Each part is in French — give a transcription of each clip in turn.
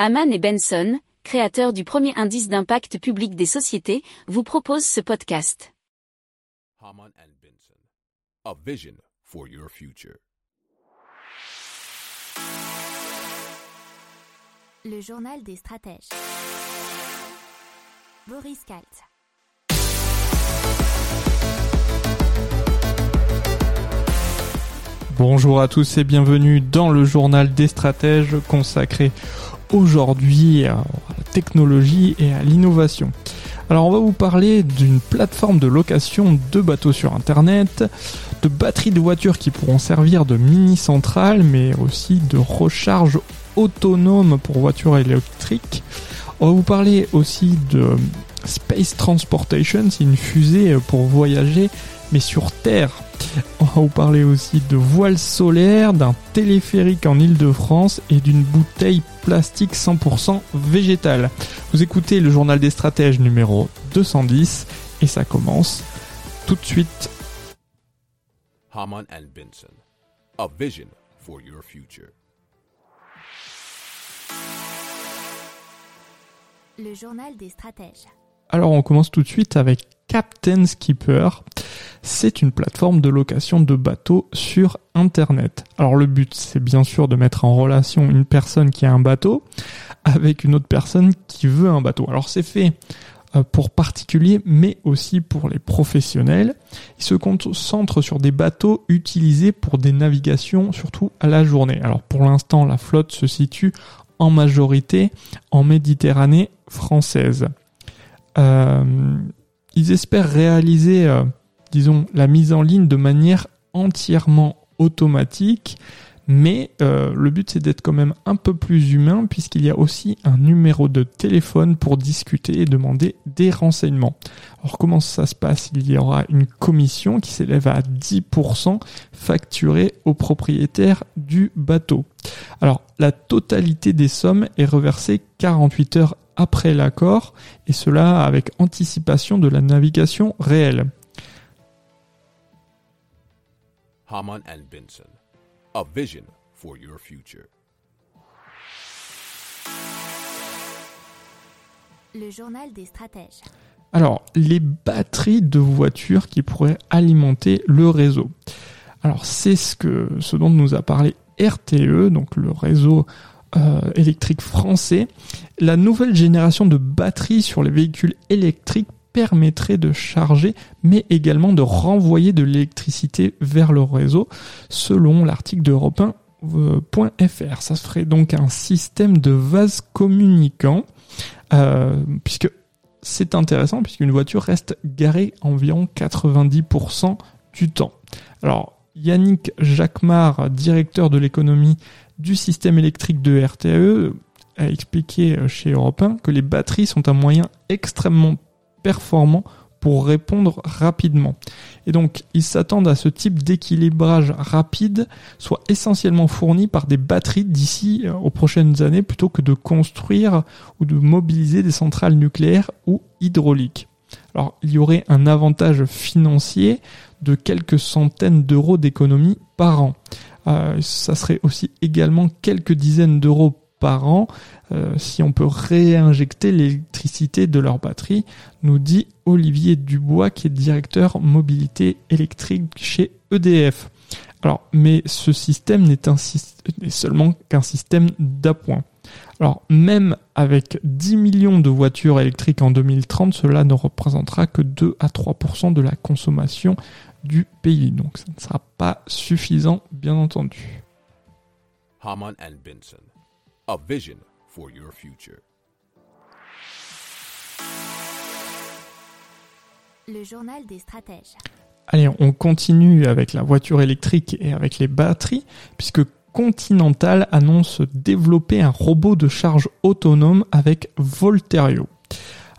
Hamman & Benson, créateur du premier indice d'impact public des sociétés, vous propose ce podcast. Hamman & Benson, a vision for your future. Le journal des stratèges. Boris Kalt. Bonjour à tous et bienvenue dans le journal des stratèges consacré aujourd'hui à la technologie et à l'innovation. Alors on va vous parler d'une plateforme de location de bateaux sur internet, de batteries de voitures qui pourront servir de mini-centrales, mais aussi de recharge autonome pour voitures électriques. On va vous parler aussi de Space Transportation, c'est une fusée pour voyager mais sur Terre. On va vous parler aussi de voiles solaires, d'un téléphérique en Ile-de-France et d'une bouteille plastique 100% végétale. Vous écoutez le journal des stratèges numéro 210 et ça commence tout de suite. Hamman & Benson, a vision for your future. Le journal des stratèges. Alors on commence tout de suite avec Captain Skipper. C'est une plateforme de location de bateaux sur internet. Alors le but, c'est bien sûr de mettre en relation une personne qui a un bateau avec une autre personne qui veut un bateau. Alors c'est fait pour particuliers mais aussi pour les professionnels. Ils se concentrent sur des bateaux utilisés pour des navigations surtout à la journée. Alors pour l'instant, la flotte se situe en majorité en Méditerranée française. Ils espèrent réaliser, la mise en ligne de manière entièrement automatique, mais le but c'est d'être quand même un peu plus humain puisqu'il y a aussi un numéro de téléphone pour discuter et demander des renseignements. Alors comment ça se passe ? Il y aura une commission qui s'élève à 10% facturée au propriétaire du bateau. Alors la totalité des sommes est reversée 48 heures après l'accord, et cela avec anticipation de la navigation réelle. Hamman & Benson, a vision for your future. Le journal des stratèges. Alors, les batteries de voitures qui pourraient alimenter le réseau. Alors, c'est ce dont nous a parlé RTE, donc le réseau électrique français. La nouvelle génération de batteries sur les véhicules électriques permettrait de charger, mais également de renvoyer de l'électricité vers le réseau, selon l'article d'Europe 1.fr. Ça ferait donc un système de vase communicant, puisque c'est intéressant, puisqu'une voiture reste garée environ 90% du temps. Alors, Yannick Jacquemart, directeur de l'économie du système électrique de RTE, a expliqué chez Europe 1 que les batteries sont un moyen extrêmement performant pour répondre rapidement. Et donc, ils s'attendent à ce type d'équilibrage rapide soit essentiellement fourni par des batteries d'ici aux prochaines années plutôt que de construire ou de mobiliser des centrales nucléaires ou hydrauliques. Alors, il y aurait un avantage financier de quelques centaines d'euros d'économie par an. Ça serait aussi également quelques dizaines d'euros par an si on peut réinjecter l'électricité de leur batterie, nous dit Olivier Dubois, qui est directeur mobilité électrique chez EDF. Alors, mais ce système n'est seulement qu'un système d'appoint. Alors, même avec 10 millions de voitures électriques en 2030, cela ne représentera que 2 à 3% de la consommation du pays. Donc, ça ne sera pas suffisant, bien entendu. Hamman & Benson, a vision for your future. Le journal des stratèges. Allez, on continue avec la voiture électrique et avec les batteries, puisque Continental annonce développer un robot de charge autonome avec Volterio.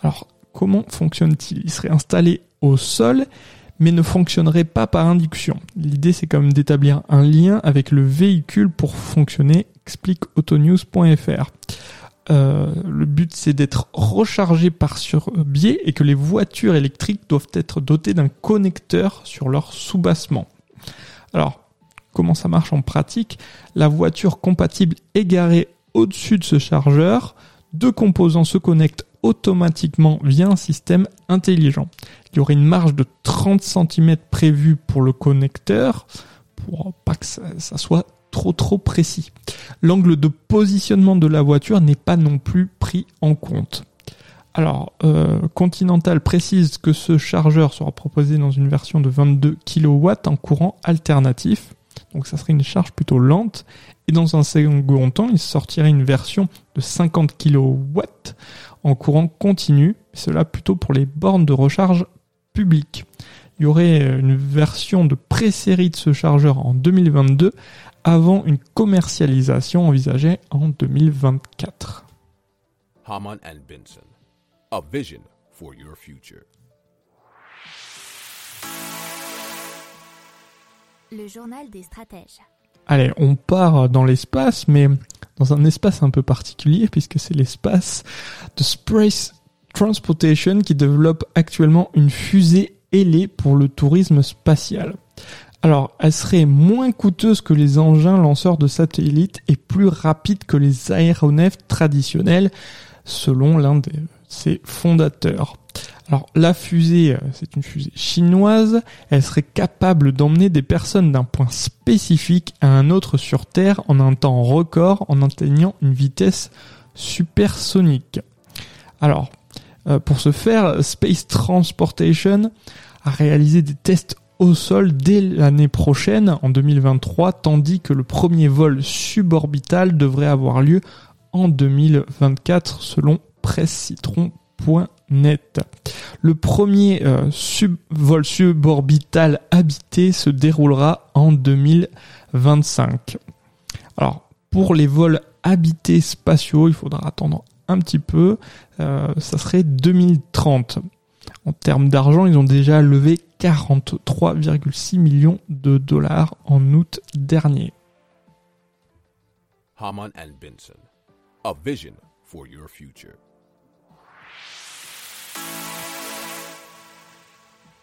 Alors, comment fonctionne-t-il ? Il serait installé au sol, mais ne fonctionnerait pas par induction. L'idée, c'est quand même d'établir un lien avec le véhicule pour fonctionner, explique Autonews.fr. Le but, c'est d'être rechargé par surbiais et que les voitures électriques doivent être dotées d'un connecteur sur leur soubassement. Alors, comment ça marche en pratique ? La voiture compatible égarée au-dessus de ce chargeur, deux composants se connectent automatiquement via un système intelligent. Il y aurait une marge de 30 cm prévue pour le connecteur, pour pas que ça soit trop précis. L'angle de positionnement de la voiture n'est pas non plus pris en compte. Alors, Continental précise que ce chargeur sera proposé dans une version de 22 kW en courant alternatif, donc ça serait une charge plutôt lente, et dans un second temps, il sortirait une version de 50 kW en courant continu, cela plutôt pour les bornes de recharge publiques. Il y aurait une version de pré-série de ce chargeur en 2022, avant une commercialisation envisagée en 2024. Hamman & Benson, a vision for your future. Le journal des stratèges. Allez, on part dans l'espace, mais dans un espace un peu particulier, puisque c'est l'espace de Space Transportation qui développe actuellement une fusée ailée pour le tourisme spatial. Alors, elle serait moins coûteuse que les engins lanceurs de satellites et plus rapide que les aéronefs traditionnels, selon l'un de ses fondateurs. Alors, la fusée, c'est une fusée chinoise, elle serait capable d'emmener des personnes d'un point spécifique à un autre sur Terre en un temps record, en atteignant une vitesse supersonique. Alors, pour ce faire, Space Transportation a réalisé des tests au sol dès l'année prochaine, en 2023, tandis que le premier vol suborbital devrait avoir lieu en 2024, selon Presse-citron.net. Le premier vol suborbital habité se déroulera en 2025. Alors, pour les vols habités spatiaux, il faudra attendre un petit peu, ça serait 2030. En termes d'argent, ils ont déjà levé 43,6 millions de $ en août dernier. Hamman & Benson, a vision for your future.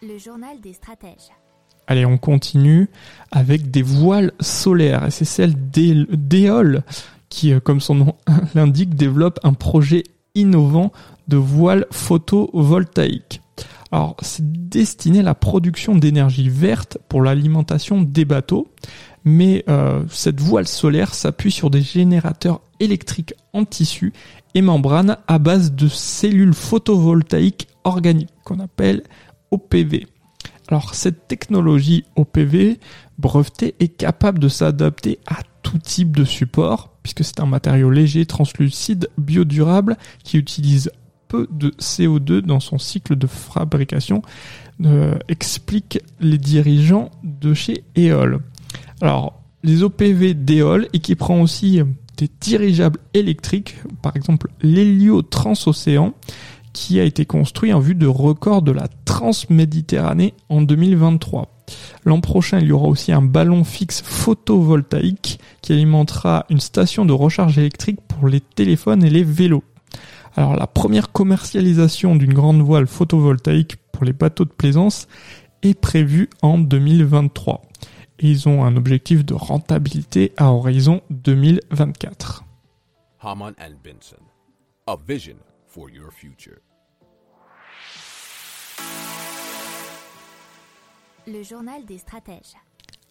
Le journal des stratèges. Allez, on continue avec des voiles solaires. Et c'est celle d'EOL qui, comme son nom l'indique, développe un projet innovant de voiles photovoltaïques. Alors, c'est destiné à la production d'énergie verte pour l'alimentation des bateaux, mais cette voile solaire s'appuie sur des générateurs électriques en tissu et membrane à base de cellules photovoltaïques organiques, qu'on appelle OPV. Alors, cette technologie OPV brevetée est capable de s'adapter à tout type de support, puisque c'est un matériau léger, translucide, biodurable, qui utilise de CO2 dans son cycle de fabrication, expliquent les dirigeants de chez EOL. Alors, les OPV d'EOL équiperont aussi des dirigeables électriques, par exemple l'Hélio Transocéan, qui a été construit en vue de record de la Transméditerranée en 2023. L'an prochain, il y aura aussi un ballon fixe photovoltaïque qui alimentera une station de recharge électrique pour les téléphones et les vélos. Alors, la première commercialisation d'une grande voile photovoltaïque pour les bateaux de plaisance est prévue en 2023. Et ils ont un objectif de rentabilité à horizon 2024. Hamman & Benson, a vision for your future. Le journal des stratèges.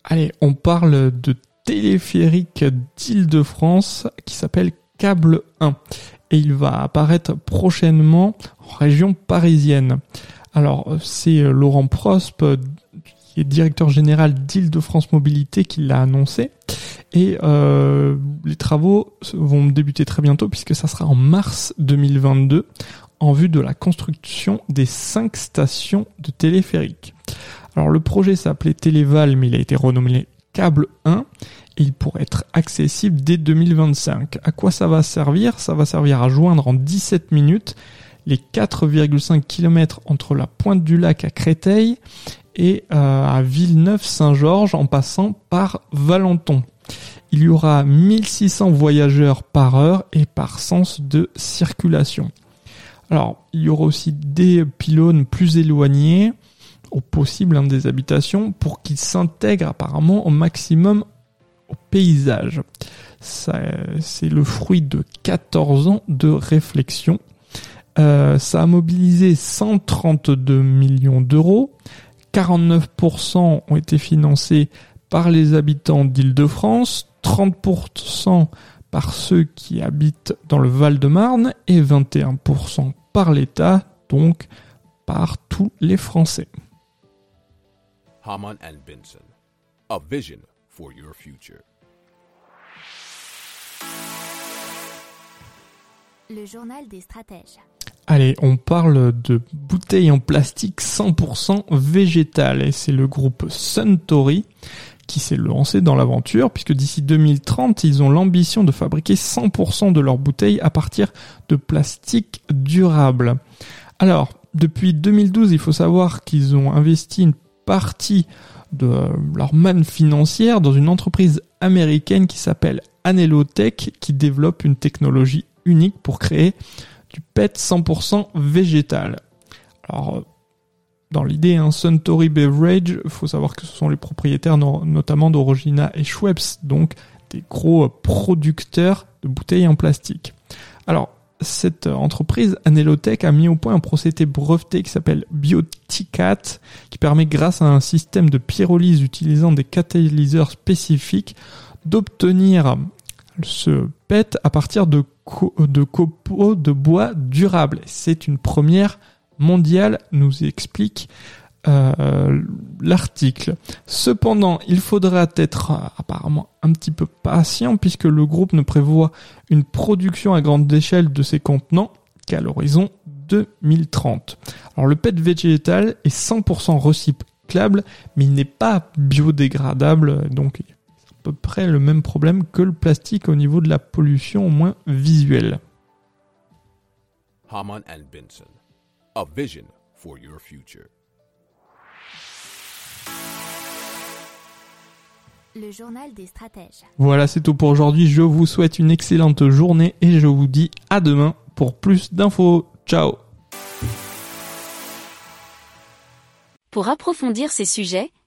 Allez, on parle de téléphérique d'Île-de-France qui s'appelle Cable 1. Et il va apparaître prochainement en région parisienne. Alors, c'est Laurent Prosp, qui est directeur général d'Île-de-France Mobilité, qui l'a annoncé. Et les travaux vont débuter très bientôt, puisque ça sera en mars 2022, en vue de la construction des 5 stations de téléphérique. Alors, le projet s'appelait Téléval, mais il a été renommé Cable 1. Et il pourrait être accessible dès 2025. À quoi ça va servir ? Ça va servir à joindre en 17 minutes les 4,5 km entre la pointe du lac à Créteil et à Villeneuve-Saint-Georges en passant par Valenton. Il y aura 1600 voyageurs par heure et par sens de circulation. Alors, il y aura aussi des pylônes plus éloignés, au possible des habitations, pour qu'ils s'intègrent apparemment au maximum paysage. C'est le fruit de 14 ans de réflexion. Ça a mobilisé 132 millions d'euros. 49% ont été financés par les habitants d'Île-de-France, 30% par ceux qui habitent dans le Val-de-Marne et 21% par l'État, donc par tous les Français. Hamman and Benson, a vision for your future. Le journal des stratèges. Allez, on parle de bouteilles en plastique 100% végétales et c'est le groupe Suntory qui s'est lancé dans l'aventure puisque d'ici 2030, ils ont l'ambition de fabriquer 100% de leurs bouteilles à partir de plastique durable. Alors, depuis 2012, il faut savoir qu'ils ont investi une partie de leur manne financière dans une entreprise américaine qui s'appelle Anellotech qui développe une technologie unique pour créer du PET 100% végétal. Alors, dans l'idée, Suntory Beverage, il faut savoir que ce sont les propriétaires notamment d'Orogina et Schweppes, donc des gros producteurs de bouteilles en plastique. Alors, cette entreprise, Anellotech, a mis au point un procédé breveté qui s'appelle Bioticat, qui permet, grâce à un système de pyrolyse utilisant des catalyseurs spécifiques, d'obtenir ce PET à partir de copeaux de bois durables. C'est une première mondiale, nous explique l'article. Cependant, il faudra être apparemment un petit peu patient puisque le groupe ne prévoit une production à grande échelle de ces contenants qu'à l'horizon 2030. Alors le PET végétal est 100% recyclable, mais il n'est pas biodégradable, donc à peu près le même problème que le plastique au niveau de la pollution, au moins visuelle. Hamman and Benson, a vision for your future. Le journal des stratèges. Voilà, c'est tout pour aujourd'hui. Je vous souhaite une excellente journée et je vous dis à demain pour plus d'infos. Ciao. Pour approfondir ces sujets,